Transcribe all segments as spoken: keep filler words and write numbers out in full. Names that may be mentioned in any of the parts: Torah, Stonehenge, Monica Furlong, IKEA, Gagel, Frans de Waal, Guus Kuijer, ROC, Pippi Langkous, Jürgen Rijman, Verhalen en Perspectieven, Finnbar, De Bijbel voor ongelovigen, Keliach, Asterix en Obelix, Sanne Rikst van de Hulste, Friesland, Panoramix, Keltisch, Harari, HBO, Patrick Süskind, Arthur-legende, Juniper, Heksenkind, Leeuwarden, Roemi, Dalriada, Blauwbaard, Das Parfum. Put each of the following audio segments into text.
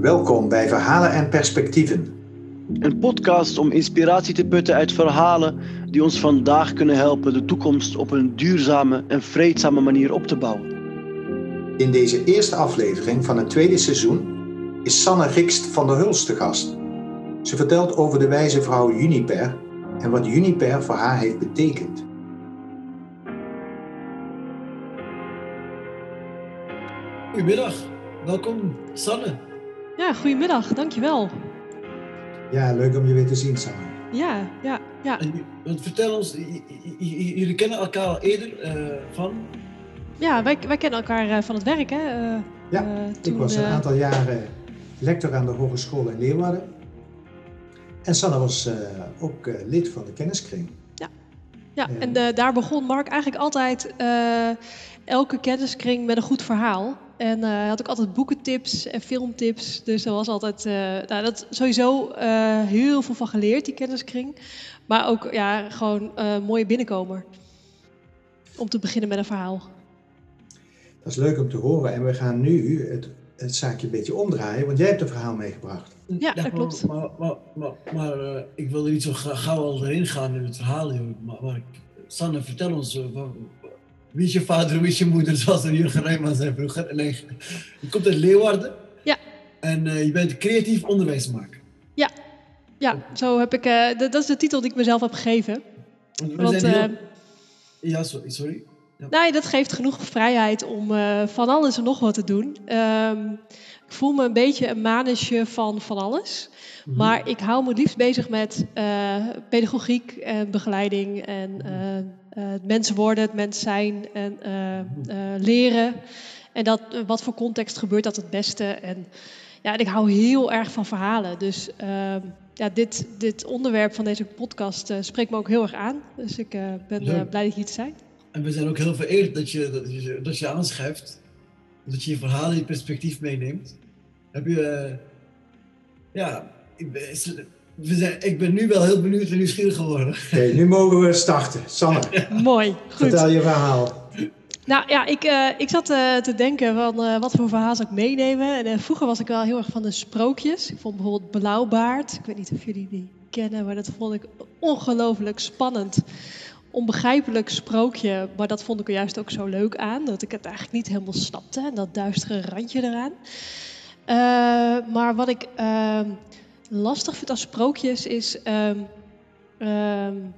Welkom bij Verhalen en Perspectieven. Een podcast om inspiratie te putten uit verhalen die ons vandaag kunnen helpen de toekomst op een duurzame en vreedzame manier op te bouwen. In deze eerste aflevering van het tweede seizoen is Sanne Rikst van de Hulste gast. Ze vertelt over de wijze vrouw Juniper en wat Juniper voor haar heeft betekend. Goedemiddag, welkom Sanne. Ja, goedemiddag, dankjewel. Ja, leuk om je weer te zien, Sanne. Ja, ja, ja. En, want vertel ons, j- j- jullie kennen elkaar al eerder uh, van? Ja, wij, wij kennen elkaar uh, van het werk, hè? Uh, ja, uh, toen, ik was een uh, aantal jaren lector aan de Hogeschool in Leeuwarden. En Sanne was uh, ook uh, lid van de kenniskring. Ja, ja uh, en uh, daar begon Mark eigenlijk altijd uh, elke kenniskring met een goed verhaal. En hij uh, had ook altijd boekentips en filmtips. Dus dat was altijd... Uh, nou, dat sowieso uh, heel veel van geleerd, die kenniskring. Maar ook ja, gewoon een uh, mooie binnenkomer. Om te beginnen met een verhaal. Dat is leuk om te horen. En we gaan nu het, het zaakje een beetje omdraaien. Want jij hebt een verhaal meegebracht. Ja, dat klopt. Maar, maar, maar, maar, maar uh, ik wil er niet zo gauw al doorheen gaan in het verhaal. Maar, maar Sanne, vertel ons... Uh, waar, Wie is je vader, wie is je moeder, zoals Jürgen Rijman zei vroeger. Nee, je komt uit Leeuwarden. Ja. En uh, je bent creatief onderwijsmaker. Ja, ja. Okay. Zo heb ik, uh, d- dat is de titel die ik mezelf heb gegeven. We Want, uh, heel... Ja, sorry. sorry. Ja. Nee, dat geeft genoeg vrijheid om uh, van alles en nog wat te doen. Um, ik voel me een beetje een manusje van van alles. Mm-hmm. Maar ik hou me het liefst bezig met uh, pedagogiek en begeleiding en... Uh, Uh, het mens worden, het mens zijn en uh, uh, leren. En dat, uh, wat voor context gebeurt dat het beste. En, ja, en ik hou heel erg van verhalen. Dus uh, ja, dit, dit onderwerp van deze podcast uh, spreekt me ook heel erg aan. Dus ik uh, ben uh, blij dat je iets zei. En we zijn ook heel vereerd dat je dat je, dat je aanschrijft. Dat je je verhalen in perspectief meeneemt. Heb je... Uh, ja... Ik ben, We zijn, ik ben nu wel heel benieuwd en nieuwsgierig geworden. Oké, okay, nu mogen we starten. Sanne, ja. Mooi, goed. Vertel je verhaal. Nou ja, ik, uh, ik zat uh, te denken van uh, wat voor verhaal zou ik meenemen. En uh, vroeger was ik wel heel erg van de sprookjes. Ik vond bijvoorbeeld Blauwbaard. Ik weet niet of jullie die kennen, maar dat vond ik ongelooflijk spannend. Onbegrijpelijk sprookje, maar dat vond ik er juist ook zo leuk aan. Dat ik het eigenlijk niet helemaal snapte. En dat duistere randje eraan. Uh, maar wat ik... Uh, lastig vind als sprookjes is um, um,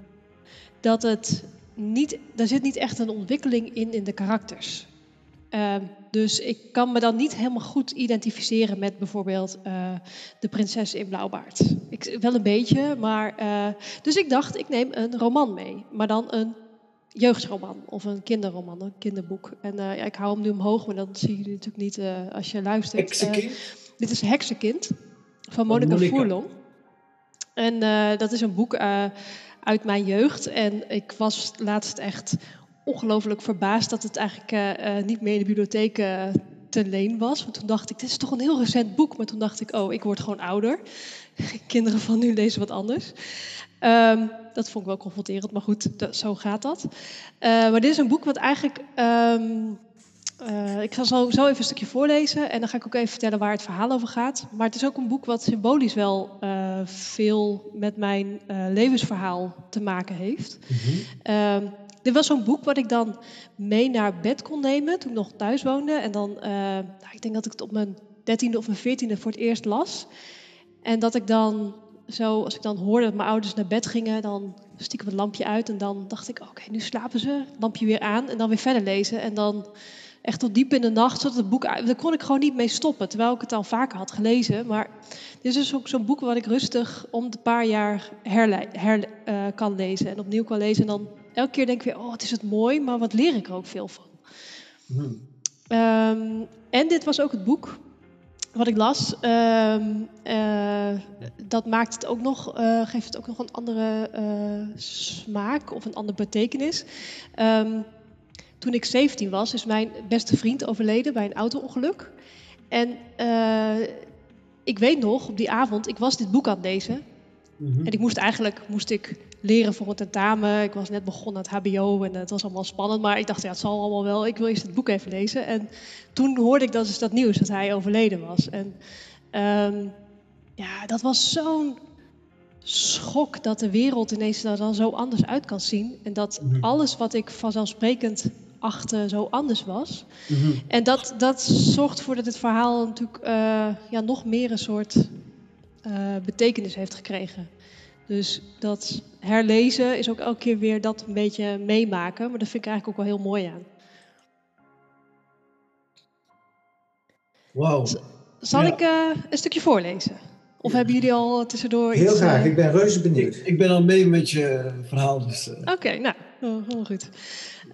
dat het niet, daar zit niet echt een ontwikkeling in in de karakters. Um, dus ik kan me dan niet helemaal goed identificeren met bijvoorbeeld uh, de prinses in Blauwbaard. Ik, wel een beetje, maar uh, dus ik dacht ik neem een roman mee, maar dan een jeugdroman of een kinderroman, een kinderboek. En uh, ja, ik hou hem nu omhoog, maar dat zien jullie natuurlijk niet uh, als je luistert. Heksenkind. Uh, dit is Heksenkind. Van Monica Furlong. En uh, dat is een boek uh, uit mijn jeugd. En ik was laatst echt ongelooflijk verbaasd dat het eigenlijk uh, uh, niet meer in de bibliotheek uh, te leen was. Want toen dacht ik, dit is toch een heel recent boek. Maar toen dacht ik, oh, ik word gewoon ouder. Kinderen van nu lezen wat anders. Um, dat vond ik wel confronterend, maar goed, dat, zo gaat dat. Uh, maar dit is een boek wat eigenlijk... Um, Uh, ik ga zo, zo even een stukje voorlezen en dan ga ik ook even vertellen waar het verhaal over gaat. Maar het is ook een boek wat symbolisch wel uh, veel met mijn uh, levensverhaal te maken heeft. Mm-hmm. Uh, dit was zo'n boek wat ik dan mee naar bed kon nemen toen ik nog thuis woonde. En dan, uh, nou, ik denk dat ik het op mijn dertiende of mijn veertiende voor het eerst las. En dat ik dan, zo, als ik dan hoorde dat mijn ouders naar bed gingen, dan stiekem het lampje uit. En dan dacht ik, oké, okay, nu slapen ze, lampje weer aan en dan weer verder lezen. En dan... Echt tot diep in de nacht zat het boek uit. Daar kon ik gewoon niet mee stoppen, terwijl ik het al vaker had gelezen. Maar dit is dus ook zo'n boek wat ik rustig om een paar jaar herle- her- uh, kan lezen. En opnieuw kan lezen. En dan elke keer denk ik weer, oh, het is het mooi, maar wat leer ik er ook veel van. Hmm. Um, en dit was ook het boek wat ik las. Um, uh, dat maakt het ook nog, uh, geeft het ook nog een andere uh, smaak of een andere betekenis. Um, Toen ik zeventien was, is mijn beste vriend overleden bij een auto-ongeluk. En uh, ik weet nog, op die avond, ik was dit boek aan het lezen. Mm-hmm. En ik moest eigenlijk moest ik leren voor een tentamen. Ik was net begonnen aan het H B O en het was allemaal spannend. Maar ik dacht, ja, het zal allemaal wel. Ik wil eerst het boek even lezen. En toen hoorde ik dat, dus dat nieuws, dat hij overleden was. En Um, ja, dat was zo'n schok dat de wereld ineens er dan zo anders uit kan zien. En dat mm-hmm. alles wat ik vanzelfsprekend achtte zo anders was. Mm-hmm. En dat, dat zorgt ervoor dat het verhaal natuurlijk uh, ja, nog meer een soort uh, betekenis heeft gekregen. Dus dat herlezen is ook elke keer weer dat een beetje meemaken. Maar dat vind ik eigenlijk ook wel heel mooi aan. Wauw. Zal ja. ik uh, een stukje voorlezen? Of ja. hebben jullie al tussendoor heel iets... Heel graag, uh... ik ben reuze benieuwd. Ik, ik ben al mee met je verhaal. Dus, uh... Oké, okay, nou, helemaal goed.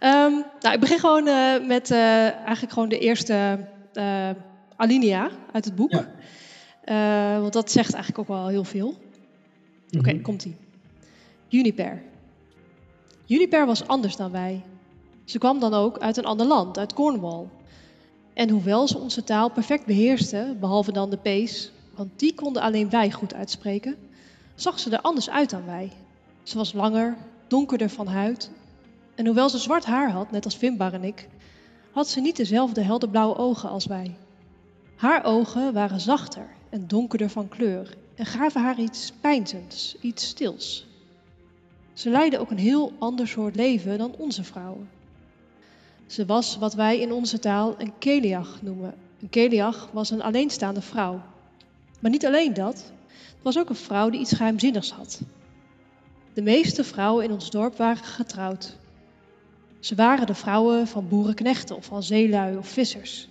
Um, nou, ik begin gewoon uh, met uh, eigenlijk gewoon de eerste uh, alinea uit het boek. Ja. Uh, want dat zegt eigenlijk ook wel heel veel. Oké, okay, mm-hmm. komt-ie. Juniper. Juniper was anders dan wij. Ze kwam dan ook uit een ander land, uit Cornwall. En hoewel ze onze taal perfect beheerste, behalve dan de P's, want die konden alleen wij goed uitspreken, zag ze er anders uit dan wij. Ze was langer, donkerder van huid. En hoewel ze zwart haar had, net als Finnbar en ik, had ze niet dezelfde helderblauwe ogen als wij. Haar ogen waren zachter en donkerder van kleur en gaven haar iets peinzends, iets stils. Ze leidde ook een heel ander soort leven dan onze vrouwen. Ze was wat wij in onze taal een keliach noemen. Een keliach was een alleenstaande vrouw. Maar niet alleen dat, het was ook een vrouw die iets geheimzinnigs had. De meeste vrouwen in ons dorp waren getrouwd. Ze waren de vrouwen van boerenknechten of van zeelui of vissers.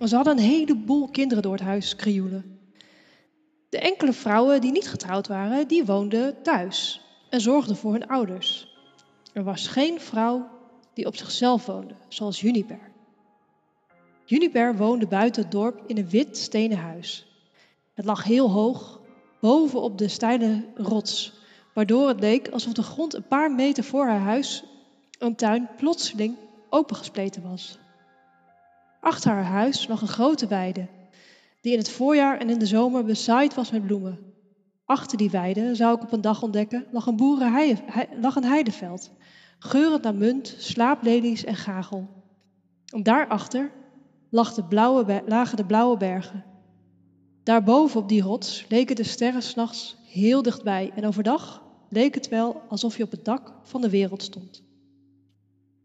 En ze hadden een heleboel kinderen door het huis krioelen. De enkele vrouwen die niet getrouwd waren, die woonden thuis en zorgden voor hun ouders. Er was geen vrouw die op zichzelf woonde, zoals Juniper. Juniper woonde buiten het dorp in een wit stenen huis. Het lag heel hoog, boven op de steile rots, waardoor het leek alsof de grond een paar meter voor haar huis een tuin plotseling opengespleten was. Achter haar huis lag een grote weide, die in het voorjaar en in de zomer bezaaid was met bloemen. Achter die weide, zou ik op een dag ontdekken, lag een boerenhei, lag een heideveld, geurend naar munt, slaaplelies en gagel. En daarachter lag de blauwe, lagen de blauwe bergen. Daarboven op die rots leken de sterren 's nachts heel dichtbij en overdag leek het wel alsof je op het dak van de wereld stond.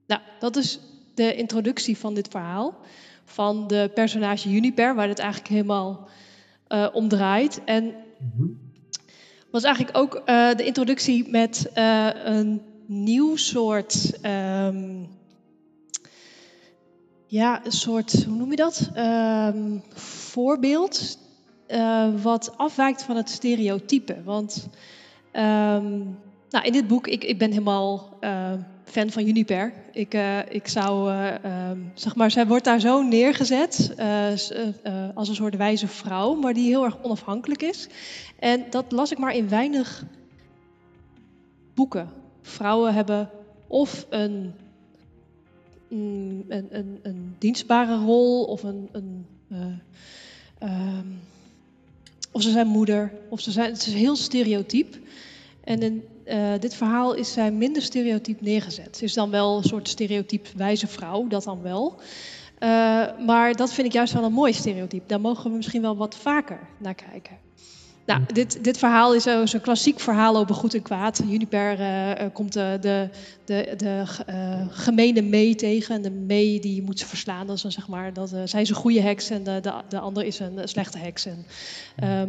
Nou, dat is de introductie van dit verhaal van de personage Juniper, waar het eigenlijk helemaal uh, om draait. En was eigenlijk ook uh, de introductie met uh, een nieuw soort, um, ja, een soort, hoe noem je dat? Um, voorbeeld uh, wat afwijkt van het stereotype. Want um, nou, in dit boek, ik, ik ben helemaal uh, fan van Juniper. Ik, uh, ik zou, uh, um, zeg maar, zij wordt daar zo neergezet uh, uh, als een soort wijze vrouw, maar die heel erg onafhankelijk is. En dat las ik maar in weinig boeken. Vrouwen hebben of een, een, een, een dienstbare rol, of, een, een, uh, um, of ze zijn moeder, of ze zijn, het is heel stereotyp. En in uh, dit verhaal is zij minder stereotyp neergezet. Ze is dan wel een soort stereotyp wijze vrouw, dat dan wel. Uh, maar dat vind ik juist wel een mooi stereotype. Daar mogen we misschien wel wat vaker naar kijken. Nou, dit, dit verhaal is zo'n klassiek verhaal over goed en kwaad. Juniper uh, komt de, de, de, de uh, gemene mee tegen. En de mee die moet ze verslaan. Dat is dan, zeg maar, dat, uh, zij is een goede heks en de, de, de ander is een slechte heks. En, uh,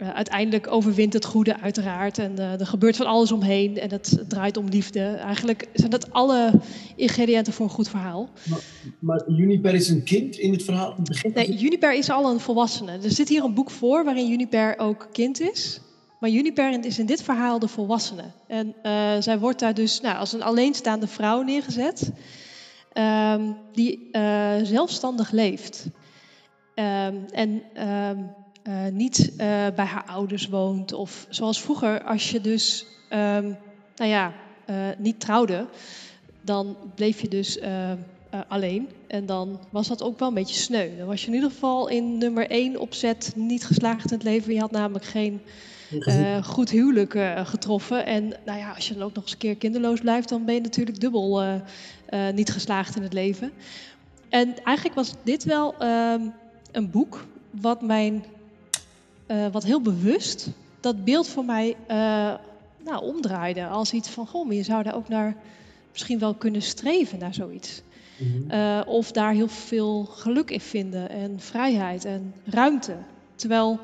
uh, uiteindelijk overwint het goede uiteraard. En uh, er gebeurt van alles omheen. En het draait om liefde. Eigenlijk zijn dat alle ingrediënten voor een goed verhaal. Maar, maar Juniper is een kind in het verhaal? Begint nee, het... Juniper is al een volwassene. Er zit hier een boek voor waarin Juniper ook kind is. Maar Juniper is in dit verhaal de volwassene. En uh, zij wordt daar dus nou, als een alleenstaande vrouw neergezet. Um, die uh, zelfstandig leeft. Um, en... Um, Uh, niet uh, bij haar ouders woont. Of zoals vroeger, als je dus um, nou ja, uh, niet trouwde, dan bleef je dus uh, uh, alleen. En dan was dat ook wel een beetje sneu. Dan was je in ieder geval in nummer één opzet niet geslaagd in het leven. Je had namelijk geen uh, goed huwelijk uh, getroffen. En nou ja, als je dan ook nog eens een keer kinderloos blijft, dan ben je natuurlijk dubbel uh, uh, niet geslaagd in het leven. En eigenlijk was dit wel um, een boek wat mijn uh, wat heel bewust dat beeld voor mij uh, nou, omdraaide. Als iets van, goh, maar je zou daar ook naar misschien wel kunnen streven, naar zoiets. Mm-hmm. uh, of daar heel veel geluk in vinden en vrijheid en ruimte. Terwijl,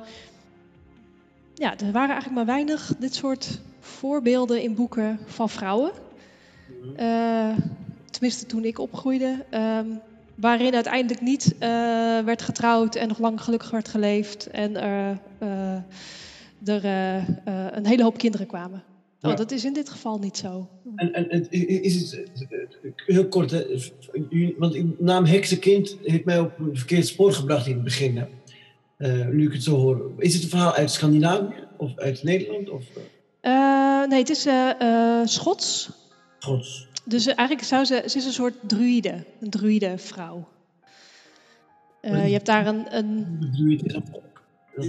ja, er waren eigenlijk maar weinig dit soort voorbeelden in boeken van vrouwen. Mm-hmm. uh, tenminste, toen ik opgroeide... Um, waarin uiteindelijk niet uh, werd getrouwd en nog lang gelukkig werd geleefd. En uh, uh, er uh, uh, een hele hoop kinderen kwamen. Ja. Oh, dat is in dit geval niet zo. En, en, en is het, heel kort, hè, want de naam Heksenkind heeft mij op een verkeerd spoor gebracht in het begin. Hè. Uh, nu ik het zo hoor. Is het een verhaal uit Scandinavië of uit Nederland? Of? Uh, nee, het is uh, uh, Schots. Schots. Dus eigenlijk zou ze, ze is een soort druïde, een druïdevrouw. Uh, je hebt daar een... een... Druïde.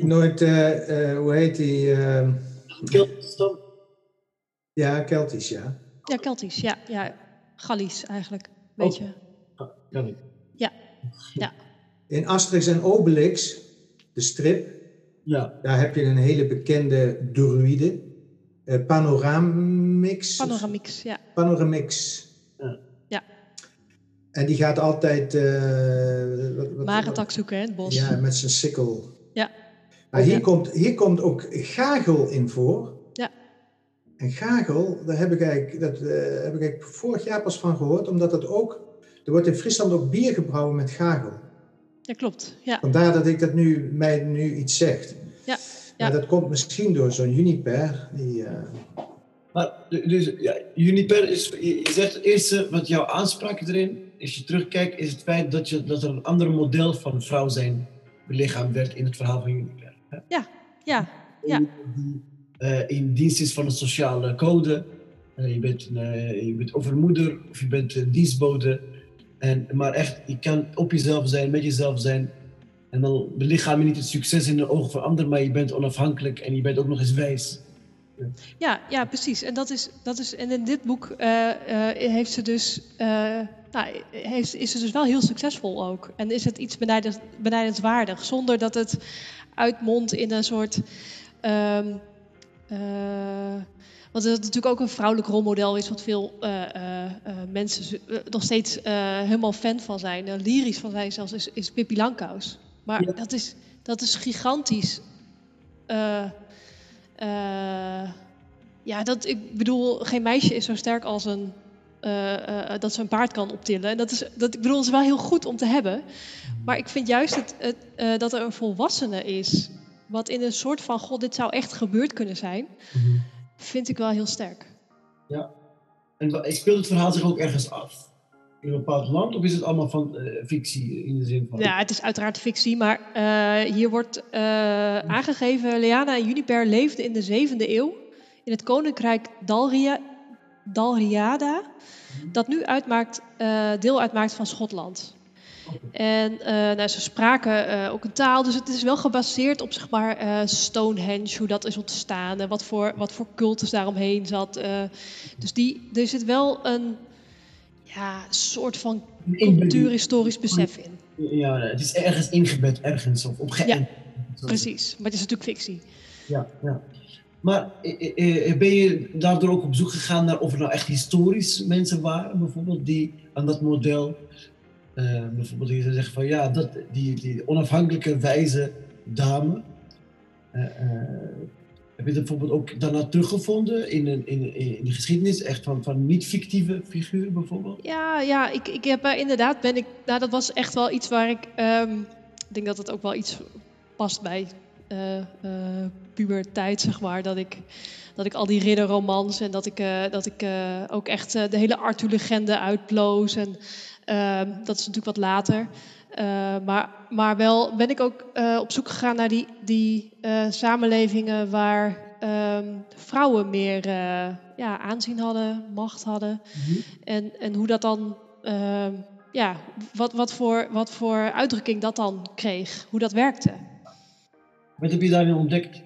Nooit, uh, uh, hoe heet die? Uh... Keltisch dan? Ja, Keltisch, ja. Ja, Keltisch, ja. ja. Gallisch eigenlijk, een beetje. Oh. Ja, ja. ja. In Asterix en Obelix, de strip, ja. daar heb je een hele bekende druïde. Uh, Panoramix. Panoramix, ja. Panoramix. Ja. ja. En die gaat altijd... Uh, Marentak zoeken, hè, het bos. Ja, met zijn sikkel. Ja. Maar oh, hier, ja. komt, hier komt ook Gagel in voor. Ja. En Gagel, daar heb ik eigenlijk, dat, uh, heb ik eigenlijk vorig jaar pas van gehoord, omdat dat ook... Er wordt in Friesland ook bier gebrouwen met Gagel. Ja, klopt. Ja. Vandaar dat ik dat nu, mij nu iets zegt. Ja. Ja. Maar dat komt misschien door zo'n Juniper. Die, uh... Maar dus, ja, Juniper is, je zegt het eerste wat jouw aanspraak erin, als je terugkijkt, is het feit dat, je, dat er een ander model van vrouw zijn belichaamd werd in het verhaal van Juniper. Hè? Ja, ja, ja. Die uh, in dienst is van een sociale code. Uh, je, bent, uh, je bent overmoeder of je bent een dienstbode. En, maar echt, je kan op jezelf zijn, met jezelf zijn. En dan belichaam je niet het succes in de ogen van anderen, maar je bent onafhankelijk en je bent ook nog eens wijs. Ja, ja, ja precies. En, dat is, dat is, en in dit boek uh, uh, heeft ze dus, uh, nou, heeft, is ze dus wel heel succesvol ook. En is het iets benijdend, benijdenswaardig, zonder dat het uitmondt in een soort... Um, uh, want dat natuurlijk ook een vrouwelijk rolmodel is wat veel uh, uh, uh, mensen uh, nog steeds uh, helemaal fan van zijn. Uh, lyrisch van zijn zelfs is, is Pippi Langkous. Maar ja. dat, is, dat is gigantisch. Uh, uh, ja, dat, ik bedoel, geen meisje is zo sterk als een... Uh, uh, dat ze een paard kan optillen. En dat is, dat, ik bedoel, dat is wel heel goed om te hebben. Maar ik vind juist het, het, uh, dat er een volwassene is... wat in een soort van, god, dit zou echt gebeurd kunnen zijn... Mm-hmm. vind ik wel heel sterk. Ja. En speelt het verhaal zich ook ergens af? In een bepaald land? Of is het allemaal van uh, fictie in de zin van... Ja, het is uiteraard fictie, maar uh, hier wordt uh, aangegeven... Leana en Juniper leefden in de zevende eeuw... in het koninkrijk Dalria, Dalriada... Mm-hmm. dat nu uitmaakt, uh, deel uitmaakt van Schotland. Okay. En uh, nou, ze spraken uh, ook een taal, dus het is wel gebaseerd op zeg maar, uh, Stonehenge, hoe dat is ontstaan... en wat voor, wat voor cultus daaromheen zat. Uh, dus die, er zit wel een... Ja, een soort van cultuurhistorisch besef in. Ja, het is ergens ingebed, ergens of opgeënt. Ja, precies. Maar het is natuurlijk fictie. Ja, ja. Maar ben je daardoor ook op zoek gegaan naar of er nou echt historisch mensen waren, bijvoorbeeld, die aan dat model, uh, bijvoorbeeld die zeggen van ja, dat, die, die onafhankelijke wijze dame, uh, uh, heb je dat bijvoorbeeld ook daarna teruggevonden in, een, in, in de geschiedenis? Echt van, van niet-fictieve figuren bijvoorbeeld? Ja, ja ik, ik heb, uh, inderdaad ben ik... Nou, dat was echt wel iets waar ik... Um, ik denk dat het ook wel iets past bij uh, uh, puberteit, zeg maar. Dat ik, dat ik al die ridderromans en dat ik, uh, dat ik uh, ook echt uh, de hele Arthur-legende uitploos. En uh, dat is natuurlijk wat later... Uh, maar, maar wel ben ik ook uh, op zoek gegaan naar die, die uh, samenlevingen waar um, vrouwen meer uh, ja, aanzien hadden, macht hadden. Mm-hmm. En, en hoe dat dan, uh, ja, wat, wat, voor, wat voor uitdrukking dat dan kreeg, hoe dat werkte. Wat heb je daarin ontdekt?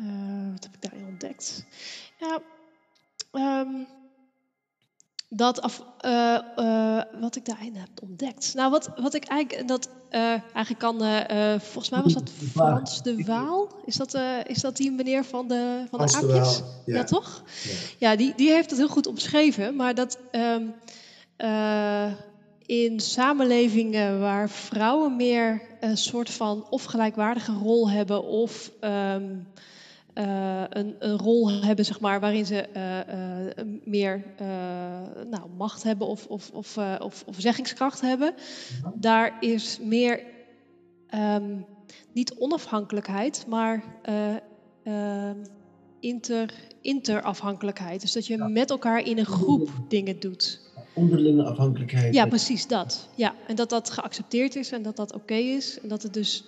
Uh, wat heb ik daarin ontdekt? Ja, um, dat af, uh, uh, wat ik daarin heb ontdekt. Nou, wat, wat ik eigenlijk... Dat, uh, eigenlijk kan... Uh, volgens mij was dat Frans de Waal. Is dat, uh, is dat die meneer van de, van de aapjes? Ja. Ja, toch? Ja, ja die, die heeft het heel goed omschreven. Maar dat... Um, uh, in samenlevingen waar vrouwen meer een soort van of gelijkwaardige rol hebben of um, uh, een, een rol hebben, zeg maar, waarin ze uh, uh, meer uh, nou, macht hebben of, of, of, uh, of, of zeggingskracht hebben, ja. Daar is meer um, niet onafhankelijkheid, maar uh, uh, inter, interafhankelijkheid. Dus dat je ja. met elkaar in een groep dingen doet. Onderlinge afhankelijkheid. Ja, precies dat. Ja, en dat dat geaccepteerd is en dat dat oké okay is. En dat het dus.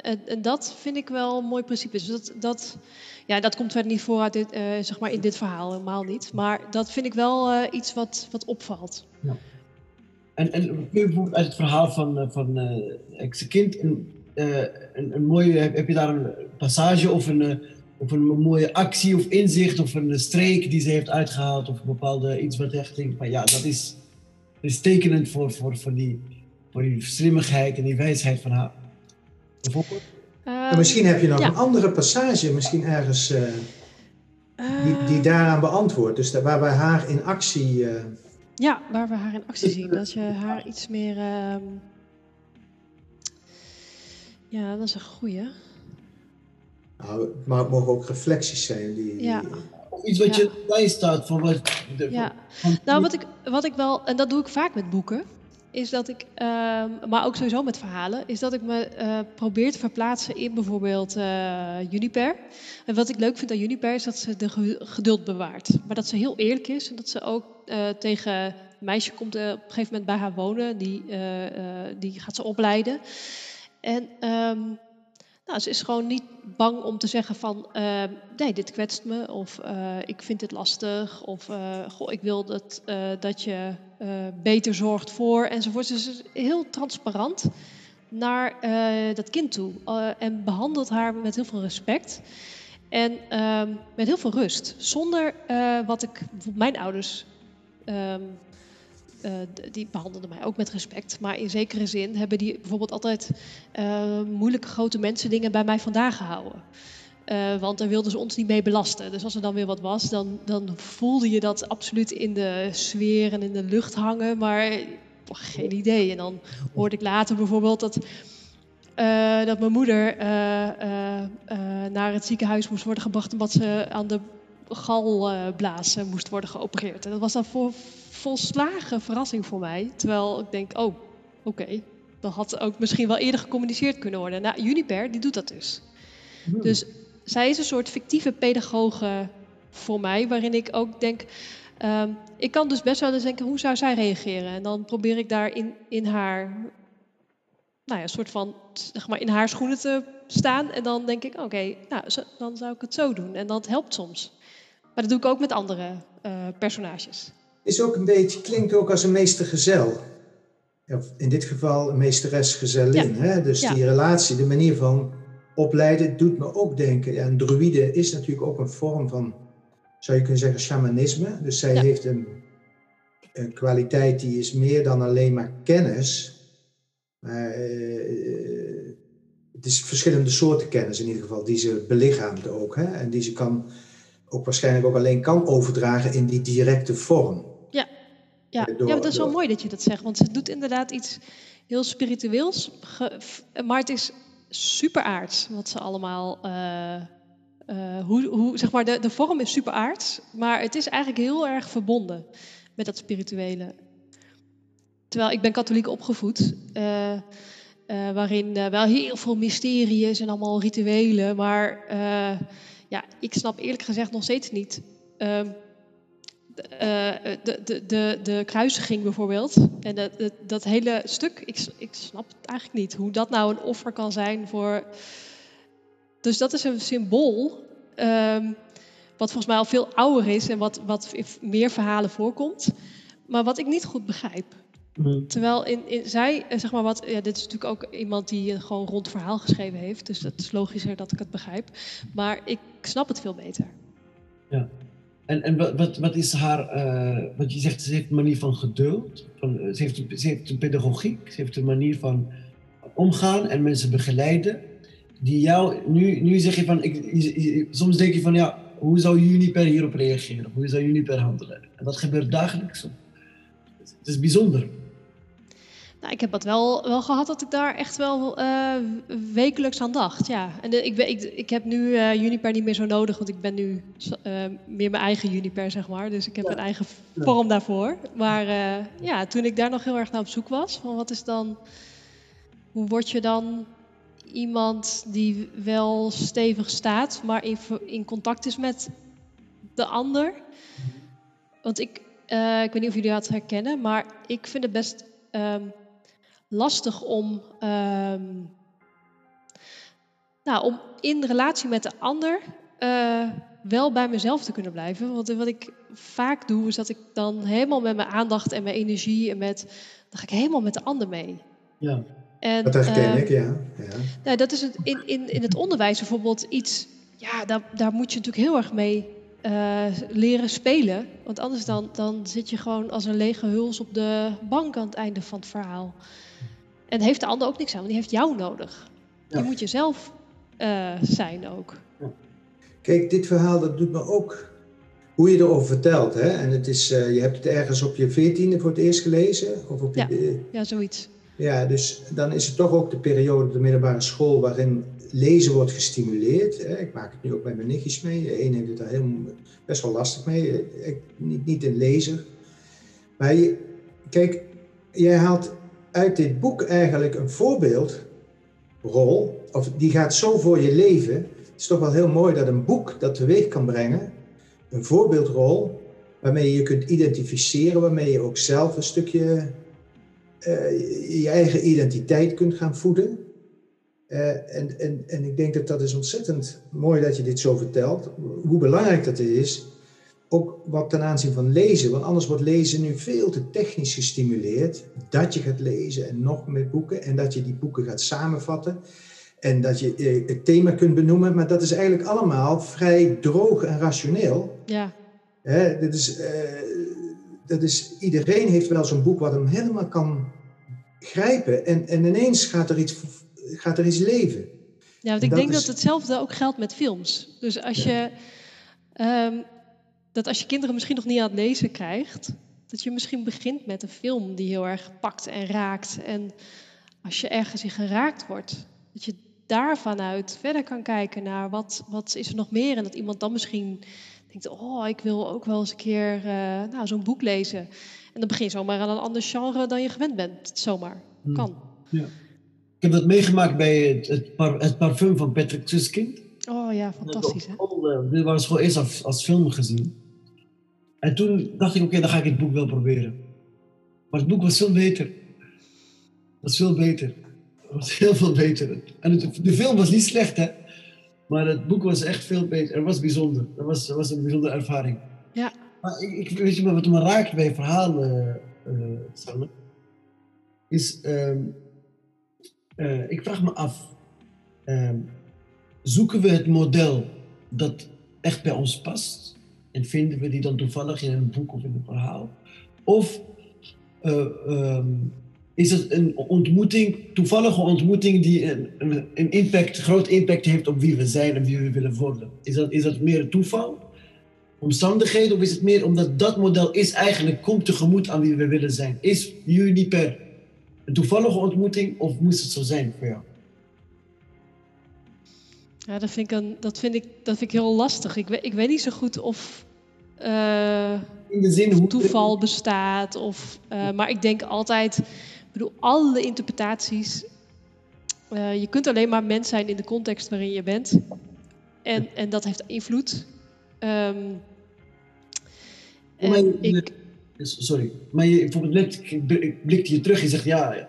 En, en dat vind ik wel een mooi principe. Dus dat, dat, ja, dat komt verder niet voor uit dit, uh, zeg maar in dit verhaal, helemaal niet. Maar dat vind ik wel uh, iets wat, wat opvalt. Ja. En, en kun je bijvoorbeeld uit het verhaal van, van uh, Heksenkind een, uh, een, een mooie. Heb je daar een passage of een. Uh, Of een mooie actie of inzicht of een streek die ze heeft uitgehaald of een bepaalde iets wat echt denkt van ja, dat is, dat is tekenend voor, voor, voor, die, voor die slimmigheid en die wijsheid van haar. Bijvoorbeeld? Um, nou, misschien heb je nog ja. een andere passage, misschien ergens uh, die, die daaraan beantwoordt. Dus daar, waar we haar in actie... Uh, ja, waar we haar in actie zien. Dat je haar iets meer... Uh, ja, dat is een goeie. Nou, maar het mogen ook reflecties zijn. Die, ja. die, iets wat ja. je bij staat. Van wat, de, ja. van, van, nou, wat ik, wat ik wel, en dat doe ik vaak met boeken, is dat ik, uh, maar ook sowieso met verhalen, is dat ik me uh, probeer te verplaatsen in bijvoorbeeld uh, Juniper. En wat ik leuk vind aan Juniper is dat ze de geduld bewaart. Maar dat ze heel eerlijk is en dat ze ook uh, tegen een meisje komt uh, op een gegeven moment bij haar wonen. Die, uh, uh, die gaat ze opleiden. En... Um, Nou, ze is gewoon niet bang om te zeggen van, uh, nee, dit kwetst me. Of uh, ik vind dit lastig. Of uh, goh, ik wil dat, uh, dat je uh, beter zorgt voor, enzovoort. Dus ze is heel transparant naar uh, dat kind toe. Uh, en behandelt haar met heel veel respect. En uh, met heel veel rust. Zonder uh, wat ik, bijvoorbeeld mijn ouders... Uh, Uh, die behandelden mij ook met respect. Maar in zekere zin hebben die bijvoorbeeld altijd uh, moeilijke grote mensen dingen bij mij vandaan gehouden. Uh, want daar wilden ze ons niet mee belasten. Dus als er dan weer wat was, dan, dan voelde je dat absoluut in de sfeer en in de lucht hangen. Maar oh, geen idee. En dan hoorde ik later bijvoorbeeld dat, uh, dat mijn moeder uh, uh, uh, naar het ziekenhuis moest worden gebracht omdat ze aan de galblazen moest worden geopereerd. En dat was dan voor volslagen verrassing voor mij. Terwijl ik denk, oh, oké. Okay. Dan had ook misschien wel eerder gecommuniceerd kunnen worden. Nou, Juniper, die doet dat dus. Mm. Dus zij is een soort fictieve pedagoge voor mij, waarin ik ook denk, um, ik kan dus best wel eens denken, hoe zou zij reageren? En dan probeer ik daar in, in haar, nou ja, een soort van, zeg maar, in haar schoenen te staan. En dan denk ik, oké, okay, nou, zo, dan zou ik het zo doen. En dat helpt soms. Maar dat doe ik ook met andere uh, personages. Is ook een beetje, klinkt ook als een meestergezel. In dit geval een meesteresgezellin. Ja. Hè? Dus ja. die relatie, de manier van opleiden, doet me ook denken. Ja, een druïde is natuurlijk ook een vorm van, zou je kunnen zeggen, shamanisme. Dus zij ja. heeft een, een kwaliteit die is meer dan alleen maar kennis. Maar uh, het is verschillende soorten kennis in ieder geval, die ze belichaamt ook. Hè? En die ze kan, ook waarschijnlijk ook alleen kan overdragen in die directe vorm. Ja, ja, maar dat is wel mooi dat je dat zegt. Want ze doet inderdaad iets heel spiritueels. Maar het is superaards wat ze allemaal... Uh, uh, hoe, hoe, zeg maar, de, de vorm is superaards. Maar het is eigenlijk heel erg verbonden met dat spirituele. Terwijl ik ben katholiek opgevoed. Uh, uh, waarin uh, wel heel veel mysterie is en allemaal rituelen. Maar uh, ja, ik snap eerlijk gezegd nog steeds niet... Uh, Uh, de, de, de, de kruisiging bijvoorbeeld. En dat, dat, dat hele stuk, ik, ik snap het eigenlijk niet. Hoe dat nou een offer kan zijn voor... Dus dat is een symbool. Um, wat volgens mij al veel ouder is. En wat, wat in meer verhalen voorkomt. Maar wat ik niet goed begrijp. Mm. Terwijl in, in, zij, zeg maar wat... Ja, dit is natuurlijk ook iemand die gewoon rond verhaal geschreven heeft. Dus dat is logischer dat ik het begrijp. Maar ik snap het veel beter. Ja. En, en wat, wat is haar, uh, want je zegt, ze heeft een manier van geduld, van, ze, heeft, ze heeft een pedagogiek, ze heeft een manier van omgaan en mensen begeleiden. Die jou, nu, nu zeg je van, ik, soms denk je van, ja, hoe zou Juniper hierop reageren? Of hoe zou Juniper handelen? En dat gebeurt dagelijks. Het is bijzonder. Nou, ik heb dat wel, wel gehad dat ik daar echt wel uh, wekelijks aan dacht. Ja. En de, ik, ik, ik heb nu uh, Juniper niet meer zo nodig, want ik ben nu uh, meer mijn eigen Juniper, zeg maar. Dus ik heb ja. een eigen vorm ja. daarvoor. Maar uh, ja, toen ik daar nog heel erg naar op zoek was, van wat is dan, hoe word je dan iemand die wel stevig staat, maar in, in contact is met de ander? Want ik, uh, ik weet niet of jullie dat herkennen, maar ik vind het best um, lastig om, um, nou, om in relatie met de ander uh, wel bij mezelf te kunnen blijven. Want wat ik vaak doe, is dat ik dan helemaal met mijn aandacht en mijn energie en met, dan ga ik helemaal met de ander mee. Ja. En, dat herken uh, ik, ja. ja. Nou, dat is het, in, in, in het onderwijs bijvoorbeeld iets, ja, daar, daar moet je natuurlijk heel erg mee uh, leren spelen. Want anders dan, dan zit je gewoon als een lege huls op de bank aan het einde van het verhaal. En heeft de ander ook niks aan, want die heeft jou nodig. Ja. Je moet jezelf uh, zijn ook. Ja. Kijk, dit verhaal, dat doet me ook hoe je erover vertelt. Hè? En het is, uh, je hebt het ergens op je veertiende voor het eerst gelezen? Of op je, ja. Uh, ja, zoiets. Ja, dus dan is het toch ook de periode op de middelbare school waarin lezen wordt gestimuleerd. Ik maak het nu ook bij mijn nichtjes mee. De een heeft het daar heel, best wel lastig mee. Ik, niet, niet een lezer. Maar je, kijk, jij haalt uit dit boek eigenlijk een voorbeeldrol. Of die gaat zo voor je leven. Het is toch wel heel mooi dat een boek dat teweeg kan brengen. Een voorbeeldrol waarmee je je kunt identificeren. Waarmee je ook zelf een stukje... Uh, je eigen identiteit kunt gaan voeden. Uh, en, en, en ik denk dat dat is ontzettend mooi dat je dit zo vertelt. Hoe belangrijk dat is. Ook wat ten aanzien van lezen. Want anders wordt lezen nu veel te technisch gestimuleerd. Dat je gaat lezen en nog met boeken. En dat je die boeken gaat samenvatten. En dat je uh, het thema kunt benoemen. Maar dat is eigenlijk allemaal vrij droog en rationeel. Ja. Uh, dit is... Uh, Dat is, iedereen heeft wel zo'n boek wat hem helemaal kan grijpen. En, en ineens gaat er iets, gaat er iets leven. Ja, want ik denk is... dat hetzelfde ook geldt met films. Dus als ja. je, um, dat als je kinderen misschien nog niet aan het lezen krijgt... dat je misschien begint met een film die heel erg pakt en raakt. En als je ergens in geraakt wordt... dat je daarvanuit verder kan kijken naar wat, wat is er nog meer. En dat iemand dan misschien... denkt, oh, ik wil ook wel eens een keer uh, nou, zo'n boek lezen. En dan begin je zomaar aan een ander genre dan je gewend bent. Zomaar. Kan. Ja. Ik heb dat meegemaakt bij het, het, par, het parfum van Patrick Süskind. Oh ja, fantastisch. Hè? Dit was gewoon eerst als, als film gezien. En toen dacht ik, oké, okay, dan ga ik het boek wel proberen. Maar het boek was veel beter. Het was veel beter. Het was heel veel beter. En het, de film was niet slecht, hè. Maar het boek was echt veel beter. Het was bijzonder. Het was, het was een bijzondere ervaring. Ja. Maar ik, ik, weet je maar wat me raakt bij verhalen, uh, Sanne, is, um, uh, ik vraag me af, um, zoeken we het model dat echt bij ons past? En vinden we die dan toevallig in een boek of in een verhaal? Of uh, um, is het een ontmoeting, toevallige ontmoeting die een, een impact, groot impact heeft op wie we zijn en wie we willen worden? Is dat, is dat meer toeval, omstandigheden, of is het meer omdat dat model is eigenlijk komt tegemoet aan wie we willen zijn? Is Juniper een toevallige ontmoeting of moest het zo zijn voor jou? Ja, dat vind ik, een, dat vind ik, dat vind ik heel lastig. Ik weet, ik weet niet zo goed of... Uh... In de zin, of toeval bestaat. Of, uh, maar ik denk altijd, ik bedoel, alle interpretaties. Uh, je kunt alleen maar mens zijn in de context waarin je bent. En, en dat heeft invloed. Um, en maar, ik, sorry, maar je, bijvoorbeeld net blikte je terug. Je zegt, ja,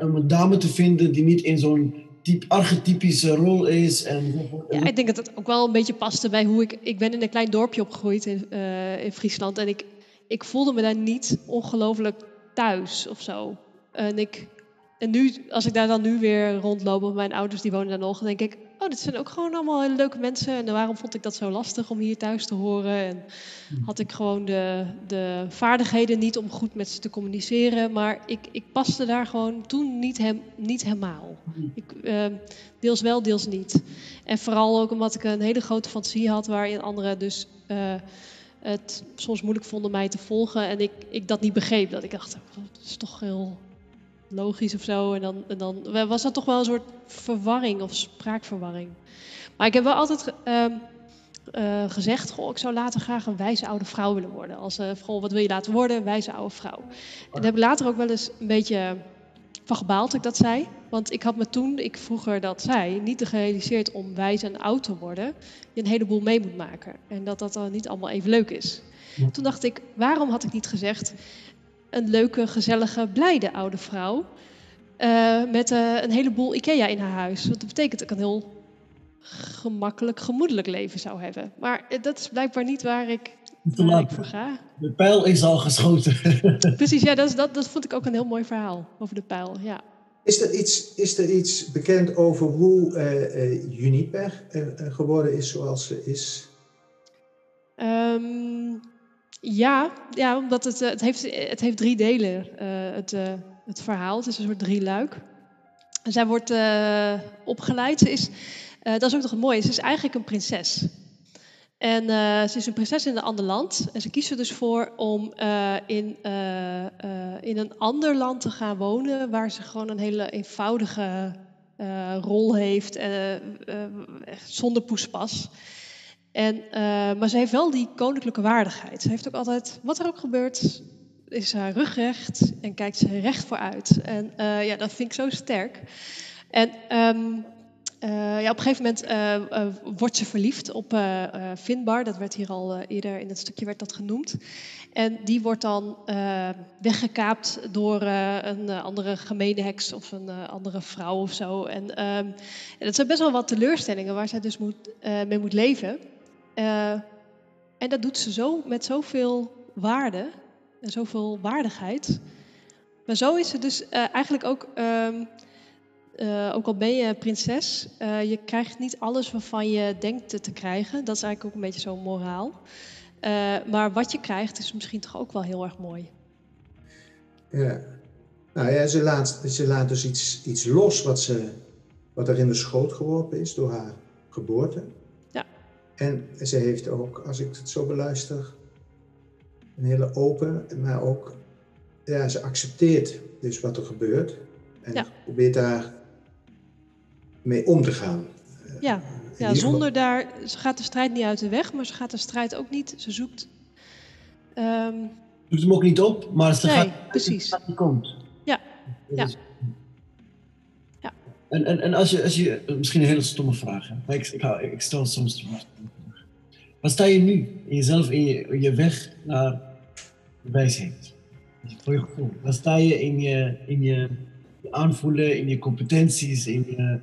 om een dame te vinden die niet in zo'n typ, archetypische rol is. En... Ja, ik denk dat het ook wel een beetje paste bij hoe ik... Ik ben in een klein dorpje opgegroeid in, uh, in Friesland. En ik, ik voelde me daar niet ongelooflijk thuis of zo. En, ik, en nu, als ik daar dan nu weer rondloop... Mijn ouders die wonen daar nog, dan denk ik... Oh, oh, dit zijn ook gewoon allemaal hele leuke mensen. En waarom vond ik dat zo lastig om hier thuis te horen? En had ik gewoon de, de vaardigheden niet om goed met ze te communiceren. Maar ik, ik paste daar gewoon toen niet, hem, niet helemaal. Ik, uh, deels wel, deels niet. En vooral ook omdat ik een hele grote fantasie had waarin anderen dus... Uh, het soms moeilijk vonden mij te volgen en ik, ik dat niet begreep. Dat ik dacht, dat is toch heel logisch of zo. En dan, en dan was dat toch wel een soort verwarring of spraakverwarring. Maar ik heb wel altijd uh, uh, gezegd, goh, ik zou later graag een wijze oude vrouw willen worden. Als, uh, goh, wat wil je laten worden? Een wijze oude vrouw. En daar heb ik later ook wel eens een beetje van gebaald dat ik dat zei. Want ik had me toen, ik vroeger dat zei, niet gerealiseerd om wijs en oud te worden. Je een heleboel mee moet maken. En dat dat dan niet allemaal even leuk is. Toen dacht ik, waarom had ik niet gezegd... een leuke, gezellige, blijde oude vrouw... Uh, met uh, een heleboel IKEA in haar huis. Want dat betekent dat ik een heel gemakkelijk, gemoedelijk leven zou hebben. Maar uh, dat is blijkbaar niet waar ik... De pijl is al geschoten. Precies, ja, dat, is, dat, dat vond ik ook een heel mooi verhaal over de pijl. Ja. Is, er iets, is er iets bekend over hoe uh, uh, Juniper uh, uh, geworden is zoals ze is? Um, ja, ja, omdat het, uh, het, heeft, het heeft drie delen, uh, het, uh, het verhaal. Het is een soort drieluik. En zij wordt uh, opgeleid. Ze is, uh, dat is ook nog mooi. Ze is eigenlijk een prinses. En uh, ze is een prinses in een ander land. En ze kiest er dus voor om uh, in, uh, uh, in een ander land te gaan wonen... waar ze gewoon een hele eenvoudige uh, rol heeft. Uh, uh, zonder poespas. En, uh, maar ze heeft wel die koninklijke waardigheid. Ze heeft ook altijd, wat er ook gebeurt, is haar rug recht... en kijkt ze recht vooruit. En uh, ja, dat vind ik zo sterk. En... Um, Uh, ja, op een gegeven moment uh, uh, wordt ze verliefd op uh, uh, Finnbar. Dat werd hier al uh, eerder in het stukje werd dat genoemd. En die wordt dan uh, weggekaapt door uh, een uh, andere gemene heks of een uh, andere vrouw of zo. En, um, en dat zijn best wel wat teleurstellingen waar zij dus moet, uh, mee moet leven. Uh, en dat doet ze zo met zoveel waarde en zoveel waardigheid. Maar zo is ze dus uh, eigenlijk ook... Um, Uh, ook al ben je prinses, uh, je krijgt niet alles waarvan je denkt te krijgen. Dat is eigenlijk ook een beetje zo'n moraal. Uh, maar wat je krijgt is misschien toch ook wel heel erg mooi. Ja, nou ja, ze laat, ze laat dus iets, iets los wat, ze, wat er in de schoot geworpen is door haar geboorte. Ja. En ze heeft ook, als ik het zo beluister, een hele open, maar ook, ja, ze accepteert dus wat er gebeurt. En ja. probeert daar... mee om te gaan. Ja, ja zonder daar... Ze gaat de strijd niet uit de weg, maar ze gaat de strijd ook niet... Ze zoekt... Um... Ze zoekt hem ook niet op, maar ze nee, gaat... precies. Ze komt. Ja, ja. Is... ja. En, en, en als, je, als je... Misschien een hele stomme vraag, hè? Maar ik, ik, hou, ik stel soms... Wat sta je nu in jezelf, in je, in je weg naar de wijsheid? Dat is voor je gevoel. Wat sta je in je, in je aanvoelen, in je competenties, in je...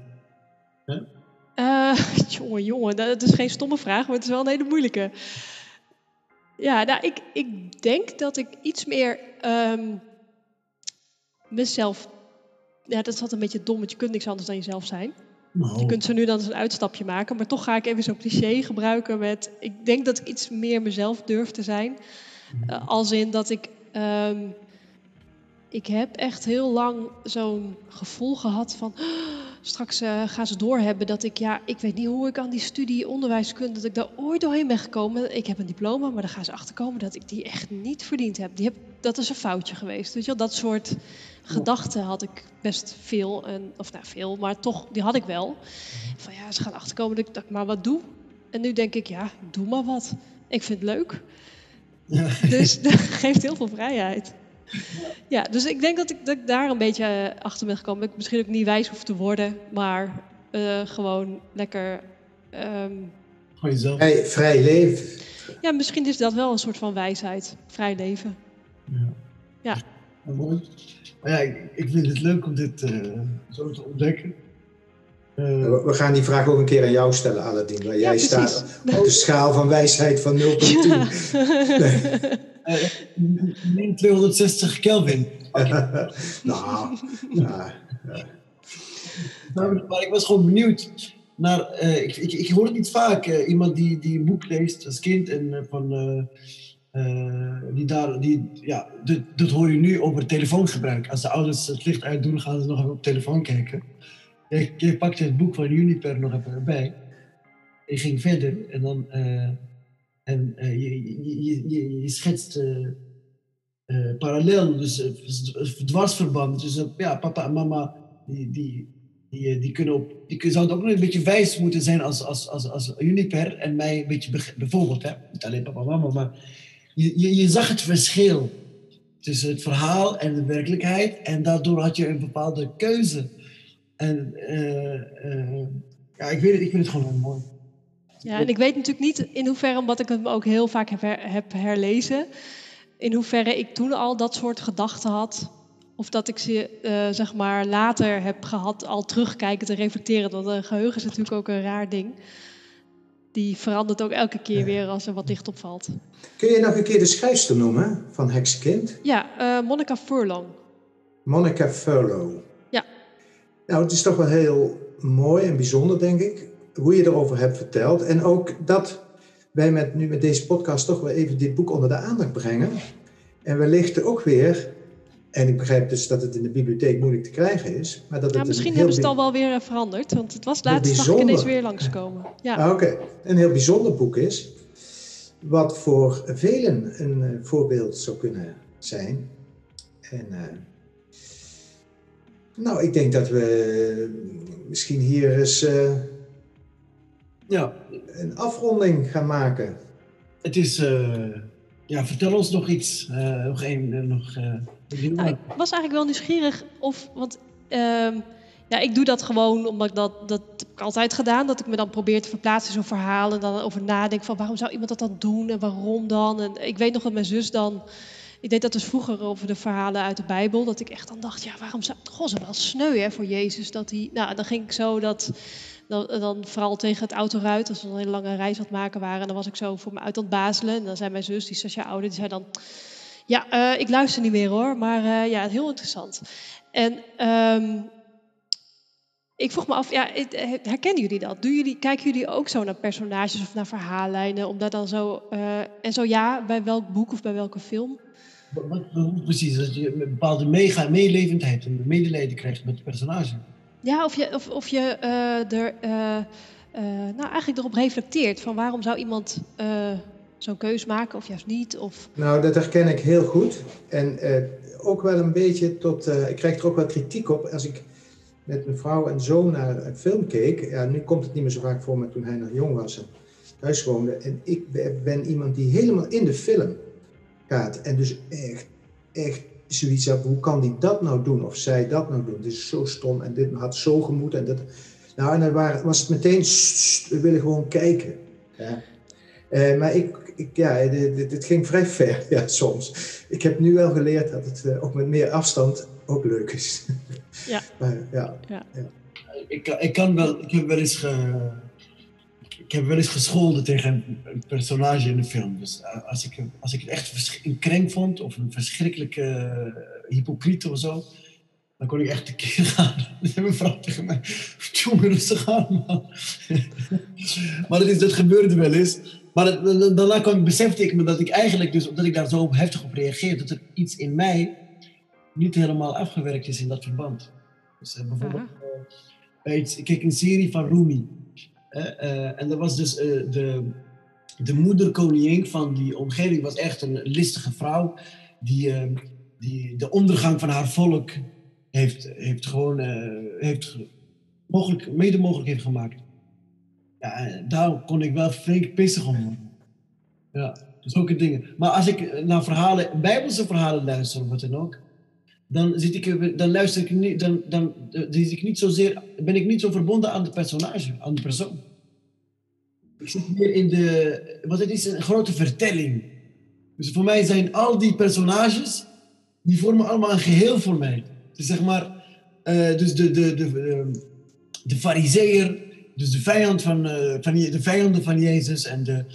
Huh? Uh, jongen, jongen, dat is geen stomme vraag, maar het is wel een hele moeilijke. Ja, nou, ik, ik denk dat ik iets meer um, mezelf... Ja, dat is altijd een beetje dom, want je kunt niks anders dan jezelf zijn. No. Je kunt zo nu dan eens een uitstapje maken, maar toch ga ik even zo'n cliché gebruiken met... Ik denk dat ik iets meer mezelf durf te zijn. Uh, als in dat ik... Um, ik heb echt heel lang zo'n gevoel gehad van... Straks uh, gaan ze doorhebben dat ik, ja, ik weet niet hoe ik aan die studie onderwijskunde, dat ik daar ooit doorheen ben gekomen. Ik heb een diploma, maar dan gaan ze achterkomen dat ik die echt niet verdiend heb. Die heb dat is een foutje geweest. Weet je wel? Dat soort ja. gedachten had ik best veel, en, of nou veel, maar toch, die had ik wel. Van ja, ze gaan achterkomen dat ik, dat ik maar wat doe. En nu denk ik, ja, doe maar wat. Ik vind het leuk. Ja. Dus dat geeft heel veel vrijheid. Ja, dus ik denk dat ik, dat ik daar een beetje achter ben gekomen. Dat ik misschien ook niet wijs hoef te worden, maar uh, gewoon lekker... Um... Vrij, vrij leven. Ja, misschien is dat wel een soort van wijsheid. Vrij leven. Ja. Ja. Ja, mooi. Maar ja, ik, ik vind het leuk om dit uh, zo te ontdekken. Uh, We gaan die vraag ook een keer aan jou stellen, Aladdin. Jij ja, staat op de schaal van wijsheid van nul komma tien. Ja. Nee. Uh, tweehonderdzestig Kelvin. Okay. nou, nou, nou. Maar ik was gewoon benieuwd naar... Uh, ik, ik, ik hoor het niet vaak. Uh, iemand die, die een boek leest als kind en uh, van... Uh, Uh, die daar, die, ja, dit, dit hoor je nu over telefoongebruik. Als de ouders het licht uitdoen, gaan ze nog even op telefoon kijken. Ik, ik pakte het boek van Juniper nog even erbij. Ik ging verder en dan... Uh, en, uh, je, je, je, je schetst uh, uh, parallel, dus uh, dwarsverband. Dus uh, ja, papa en mama, die, die, die, die kunnen op... Die zouden ook nog een beetje wijs moeten zijn als, als, als, als Juniper en mij een beetje bijvoorbeeld, hè. Niet alleen papa en mama, maar... Je, je, je zag het verschil tussen het verhaal en de werkelijkheid. En daardoor had je een bepaalde keuze. En uh, uh, ja, ik weet het, ik vind het gewoon mooi. Ja, en ik weet natuurlijk niet in hoeverre, omdat ik hem ook heel vaak heb, her, heb herlezen... in hoeverre ik toen al dat soort gedachten had... of dat ik ze uh, zeg maar later heb gehad, al terugkijken, te reflecteren. Want een geheugen is natuurlijk ook een raar ding... Die verandert ook elke keer ja. weer als er wat licht opvalt. Kun je nog een keer de schrijfster noemen van Heksenkind? Ja, uh, Monica Furlong. Monica Furlong. Ja. Nou, het is toch wel heel mooi en bijzonder, denk ik, hoe je erover hebt verteld. En ook dat wij met, nu met deze podcast toch wel even dit boek onder de aandacht brengen. En wellicht er ook weer... En ik begrijp dus dat het in de bibliotheek moeilijk te krijgen is. Maar dat het ja, misschien hebben ze het al wel weer veranderd. Want het was laatst, zag ik ineens weer langskomen. Ja. Ah, Oké, okay. Een heel bijzonder boek is. Wat voor velen een uh, voorbeeld zou kunnen zijn. En, uh, nou, ik denk dat we misschien hier eens uh, ja. een afronding gaan maken. Het is... Uh, ja, vertel ons nog iets. Uh, nog één... Uh, nog, uh... Nou, ik was eigenlijk wel nieuwsgierig of, want uh, ja, ik doe dat gewoon omdat ik dat, dat heb ik altijd gedaan, dat ik me dan probeer te verplaatsen in zo'n verhaal en dan over nadenk van waarom zou iemand dat dan doen en waarom dan. En ik weet nog dat mijn zus dan, ik deed dat dus vroeger over de verhalen uit de Bijbel, dat ik echt dan dacht, ja, waarom zou, god, ze wel sneu hè, voor Jezus dat hij, nou, dan ging ik zo dat, dan, dan vooral tegen het autoruit, als we een hele lange reis aan het maken waren, en dan was ik zo voor me uit aan het bazelen en dan zei mijn zus, die is zes jaar ouder, die zei dan, ja, uh, ik luister niet meer hoor, maar uh, ja, heel interessant. En um, ik vroeg me af, ja, herkennen jullie dat? Doen jullie, kijken jullie ook zo naar personages of naar verhaallijnen? Om daar dan zo, uh, en zo ja, bij welk boek of bij welke film? Precies, dat je een bepaalde mega meelevendheid en medelijden krijgt met de personage. Ja, of je, of, of je uh, er uh, uh, nou, eigenlijk erop reflecteert van waarom zou iemand... Uh, zo'n keus maken of juist niet? Of... Nou, dat herken ik heel goed. En eh, ook wel een beetje tot... Uh, ik krijg er ook wel kritiek op als ik met mijn vrouw en zoon naar een film keek. Ja, nu komt het niet meer zo vaak voor, maar toen hij nog jong was en thuis woonde. En ik ben iemand die helemaal in de film gaat. En dus echt, echt zoiets had, hoe kan die dat nou doen? Of zij dat nou doen? Dit is zo stom en dit had zo gemoed. En dat... Nou, en dan waren, was het meteen... We willen gewoon kijken. Ja. Uh, maar ik, ik, ja, dit, dit ging vrij ver, ja, soms. Ik heb nu wel geleerd dat het uh, ook met meer afstand ook leuk is. Ja. Maar, ja, ja. ja. Ik, ik kan wel, ik heb wel eens, ge, ik heb wel eens gescholden tegen een personage in een film. Dus uh, als, ik, als ik het echt een krenk vond of een verschrikkelijke uh, hypocriet of zo, dan kon ik echt tekeer gaan. Dan zei mijn vrouw tegen mij, jongen, rustig aan, man. Maar dat, is, dat gebeurde wel eens. Maar daarna kwam, besefte ik me dat ik eigenlijk dus, omdat ik daar zo heftig op reageer, dat er iets in mij niet helemaal afgewerkt is in dat verband. Dus uh, bijvoorbeeld, uh, bij iets, ik keek een serie van Roemi. Uh, uh, en dat was dus uh, de, de moederkoningin van die omgeving, was echt een listige vrouw die, uh, die de ondergang van haar volk heeft, heeft gewoon, uh, heeft mogelijk, mede mogelijk heeft gemaakt. Ja, daar kon ik wel flink pissig om worden. Ja, zulke dingen. Maar als ik naar verhalen, Bijbelse verhalen luister of wat dan ook, dan zit ik, dan luister ik niet, dan, dan, dan zit ik niet zozeer, ben ik niet zo verbonden aan de personage, aan de persoon. Ik zit meer in de, want het is een grote vertelling. Dus voor mij zijn al die personages, die vormen allemaal een geheel voor mij. Dus zeg maar, uh, dus de, de, de, de, de farizeeër. Dus de, vijand van, uh, van, de vijanden van Jezus en de,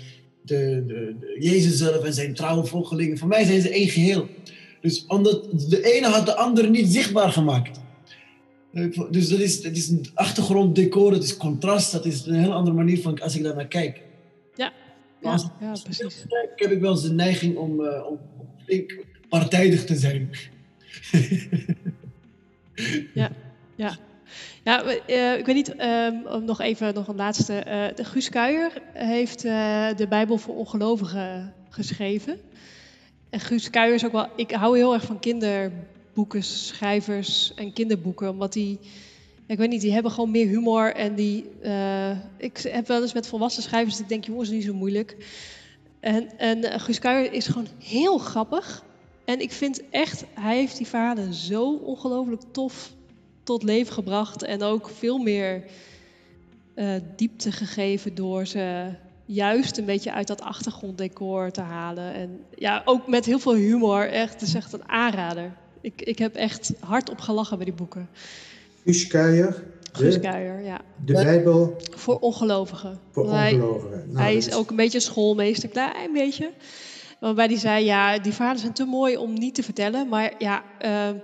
de, de, de Jezus zelf en zijn trouwe volgelingen. Voor mij zijn ze één geheel. Dus omdat de ene had de ander niet zichtbaar gemaakt. Dus dat is, dat is een achtergronddecor, dat is contrast, dat is een heel andere manier van als ik daar naar kijk. Ja, ja, als, ja precies. Kijk, heb ik wel eens de neiging om, uh, om, om ik, partijdig te zijn. ja, ja. Ja, uh, ik weet niet, um, nog even nog een laatste. Uh, de Guus Kuijer heeft uh, De Bijbel voor ongelovigen geschreven. En Guus Kuijer is ook wel... Ik hou heel erg van kinderboeken, schrijvers en kinderboeken. Omdat die... Ik weet niet, die hebben gewoon meer humor. En die... Uh, ik heb wel eens met volwassen schrijvers... dat ik denk, jongens, het is niet zo moeilijk. En, en Guus Kuijer is gewoon heel grappig. En ik vind echt... Hij heeft die verhalen zo ongelooflijk tof tot leven gebracht. En ook veel meer uh, diepte gegeven door ze... juist een beetje uit dat achtergronddecor te halen. En ja, ook met heel veel humor. Echt, het is echt een aanrader. Ik, ik heb echt hardop gelachen bij die boeken. Guus Kuijer. Guus Kuijer, ja. De Bijbel. Voor ongelovigen. Voor ongelovigen. Hij, nou, hij is ook een beetje schoolmeester, klein beetje. Waarbij hij zei, ja, die verhalen zijn te mooi om niet te vertellen. Maar ja, uh,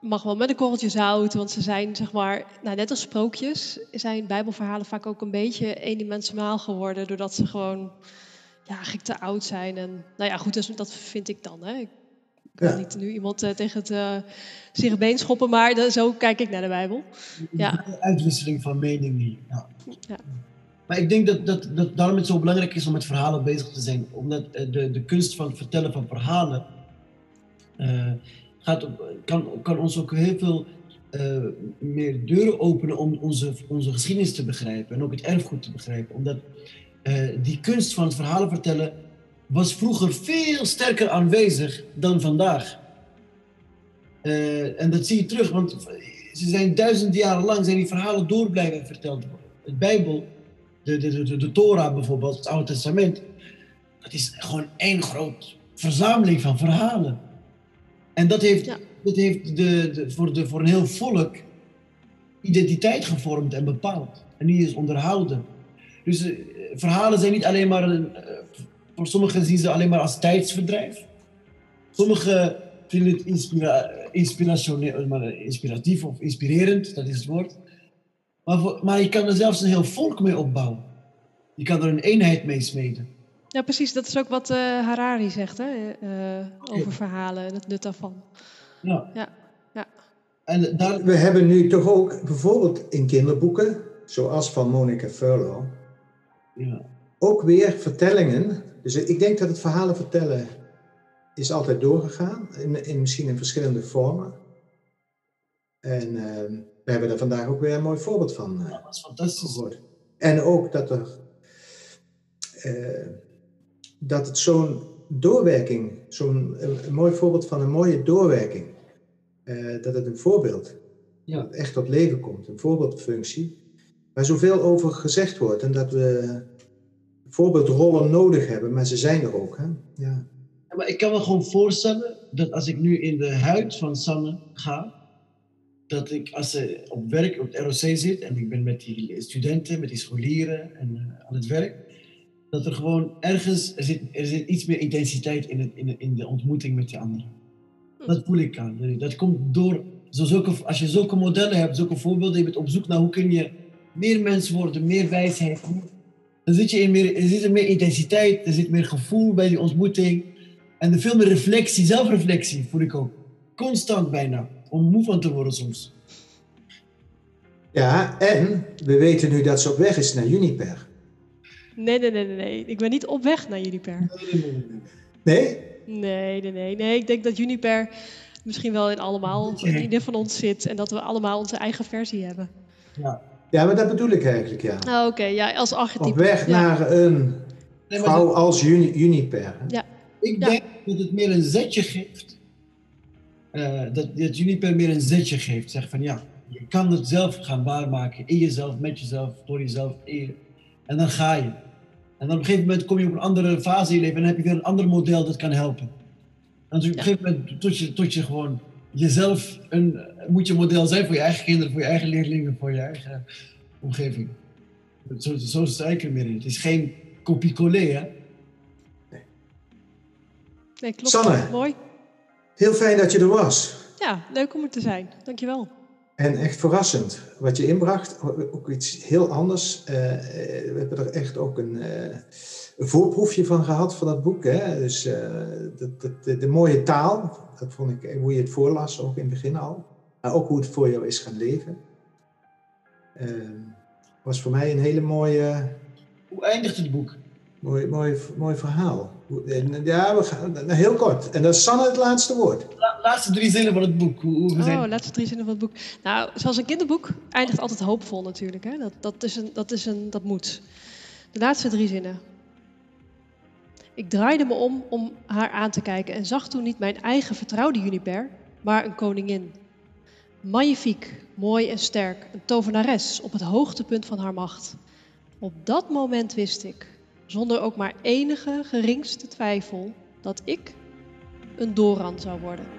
mag wel met een korreltje zout. Want ze zijn, zeg maar, nou, net als sprookjes... zijn bijbelverhalen vaak ook een beetje eendimensionaal geworden... doordat ze gewoon ja, gek te oud zijn. En, nou ja, goed, dus, dat vind ik dan. Hè. Ik kan ja. niet nu iemand uh, tegen het uh, zierenbeen schoppen... maar de, zo kijk ik naar de Bijbel. Ja. De uitwisseling van meningen. Ja. Ja. Maar ik denk dat, dat, dat daarom het zo belangrijk is om met verhalen bezig te zijn. Omdat de, de kunst van het vertellen van verhalen... Uh, Gaat op, kan, kan ons ook heel veel uh, meer deuren openen om onze, onze geschiedenis te begrijpen en ook het erfgoed te begrijpen. Omdat uh, die kunst van het verhalen vertellen was vroeger veel sterker aanwezig dan vandaag. Uh, en dat zie je terug, want ze zijn duizenden jaren lang zijn die verhalen door blijven verteld. De Bijbel, de, de, de, de Torah bijvoorbeeld, het Oude Testament, dat is gewoon één groot verzameling van verhalen. En dat heeft, ja. dat heeft de, de, voor, de, voor een heel volk identiteit gevormd en bepaald. En die is onderhouden. Dus uh, verhalen zijn niet alleen maar... Een, uh, voor sommigen zien ze alleen maar als tijdsverdrijf. Sommigen vinden het inspira- inspirationeel, inspiratief of inspirerend, dat is het woord. Maar, voor, maar je kan er zelfs een heel volk mee opbouwen. Je kan er een eenheid mee smeden. Ja, precies. Dat is ook wat uh, Harari zegt, hè? Uh, okay. Over verhalen en het nut daarvan. Ja. Ja. Ja. En daar... We hebben nu toch ook bijvoorbeeld in kinderboeken, zoals van Monica Furlong, ja. ook weer vertellingen. Dus ik denk dat het verhalen vertellen is altijd doorgegaan, in, in misschien in verschillende vormen. En uh, we hebben er vandaag ook weer een mooi voorbeeld van uh, ja, dat is fantastisch. Gehoord. En ook dat er... Uh, dat het zo'n doorwerking, zo'n een mooi voorbeeld van een mooie doorwerking, uh, dat het een voorbeeld ja. dat echt tot leven komt, een voorbeeldfunctie, waar zoveel over gezegd wordt en dat we voorbeeldrollen nodig hebben, maar ze zijn er ook. Hè? Ja. Ja, maar ik kan me gewoon voorstellen dat als ik nu in de huid van Sanne ga, dat ik als ze op werk op het R O C zit en ik ben met die studenten, met die scholieren en uh, aan het werk, dat er gewoon ergens, er zit, er zit iets meer intensiteit in, het, in, de, in de ontmoeting met die anderen. Dat voel ik aan. Dat komt door, zo zulke, als je zulke modellen hebt, zulke voorbeelden, je bent op zoek naar hoe kun je meer mens worden, meer wijsheid. Dan zit je in meer, er zit meer intensiteit, er zit meer gevoel bij die ontmoeting. En er veel meer reflectie, zelfreflectie voel ik ook. Constant bijna, om moe van te worden soms. Ja, en we weten nu dat ze op weg is naar Juniper. Nee, nee, nee, nee. Ik ben niet op weg naar Juniper. Nee? Nee, nee, nee. nee. Ik denk dat Juniper misschien wel in allemaal, in ieder van ons zit. En dat we allemaal onze eigen versie hebben. Ja, ja maar dat bedoel ik eigenlijk, ja. Oh, oké. Okay. Ja, als archetype. Op weg ja. naar een nee, vrouw dat... als juni- Juniper. Hè? Ja. Ik denk ja. dat het meer een zetje geeft. Uh, dat, dat Juniper meer een zetje geeft. Zeg van ja, je kan het zelf gaan waarmaken. In jezelf, met jezelf, door jezelf. In je... En dan ga je. En dan op een gegeven moment kom je op een andere fase in je leven en dan heb je weer een ander model dat kan helpen. En op een gegeven moment tot je, tot je gewoon jezelf een, moet je model zijn voor je eigen kinderen, voor je eigen leerlingen, voor je eigen omgeving. Zo, zo is het eigenlijk meer in. Het is geen copie-collé, hè? Nee. Nee, klopt. Sanne, mooi. Heel fijn dat je er was. Ja, leuk om er te zijn. Dankjewel. En echt verrassend. Wat je inbracht, ook iets heel anders. Uh, we hebben er echt ook een, uh, een voorproefje van gehad van dat boek. Hè? Dus uh, de, de, de mooie taal, dat vond ik, hoe je het voorlas, ook in het begin al. Maar ook hoe het voor jou is gaan leven. Uh, was voor mij een hele mooie... Hoe eindigt het boek? Mooi, mooi, mooi verhaal. Ja, we gaan heel kort. En dat is Sanne het laatste woord. La, laatste drie zinnen van het boek. Hoe, hoe zijn... Oh, laatste drie zinnen van het boek. Nou, zoals een kinderboek eindigt altijd hoopvol natuurlijk. Hè? Dat, dat, is een, dat, is een, dat moet. De laatste drie zinnen. Ik draaide me om om haar aan te kijken en zag toen niet mijn eigen vertrouwde Juniper, maar een koningin. Magnifiek, mooi en sterk. Een tovenares op het hoogtepunt van haar macht. Op dat moment wist ik... zonder ook maar enige geringste twijfel dat ik een Doran zou worden.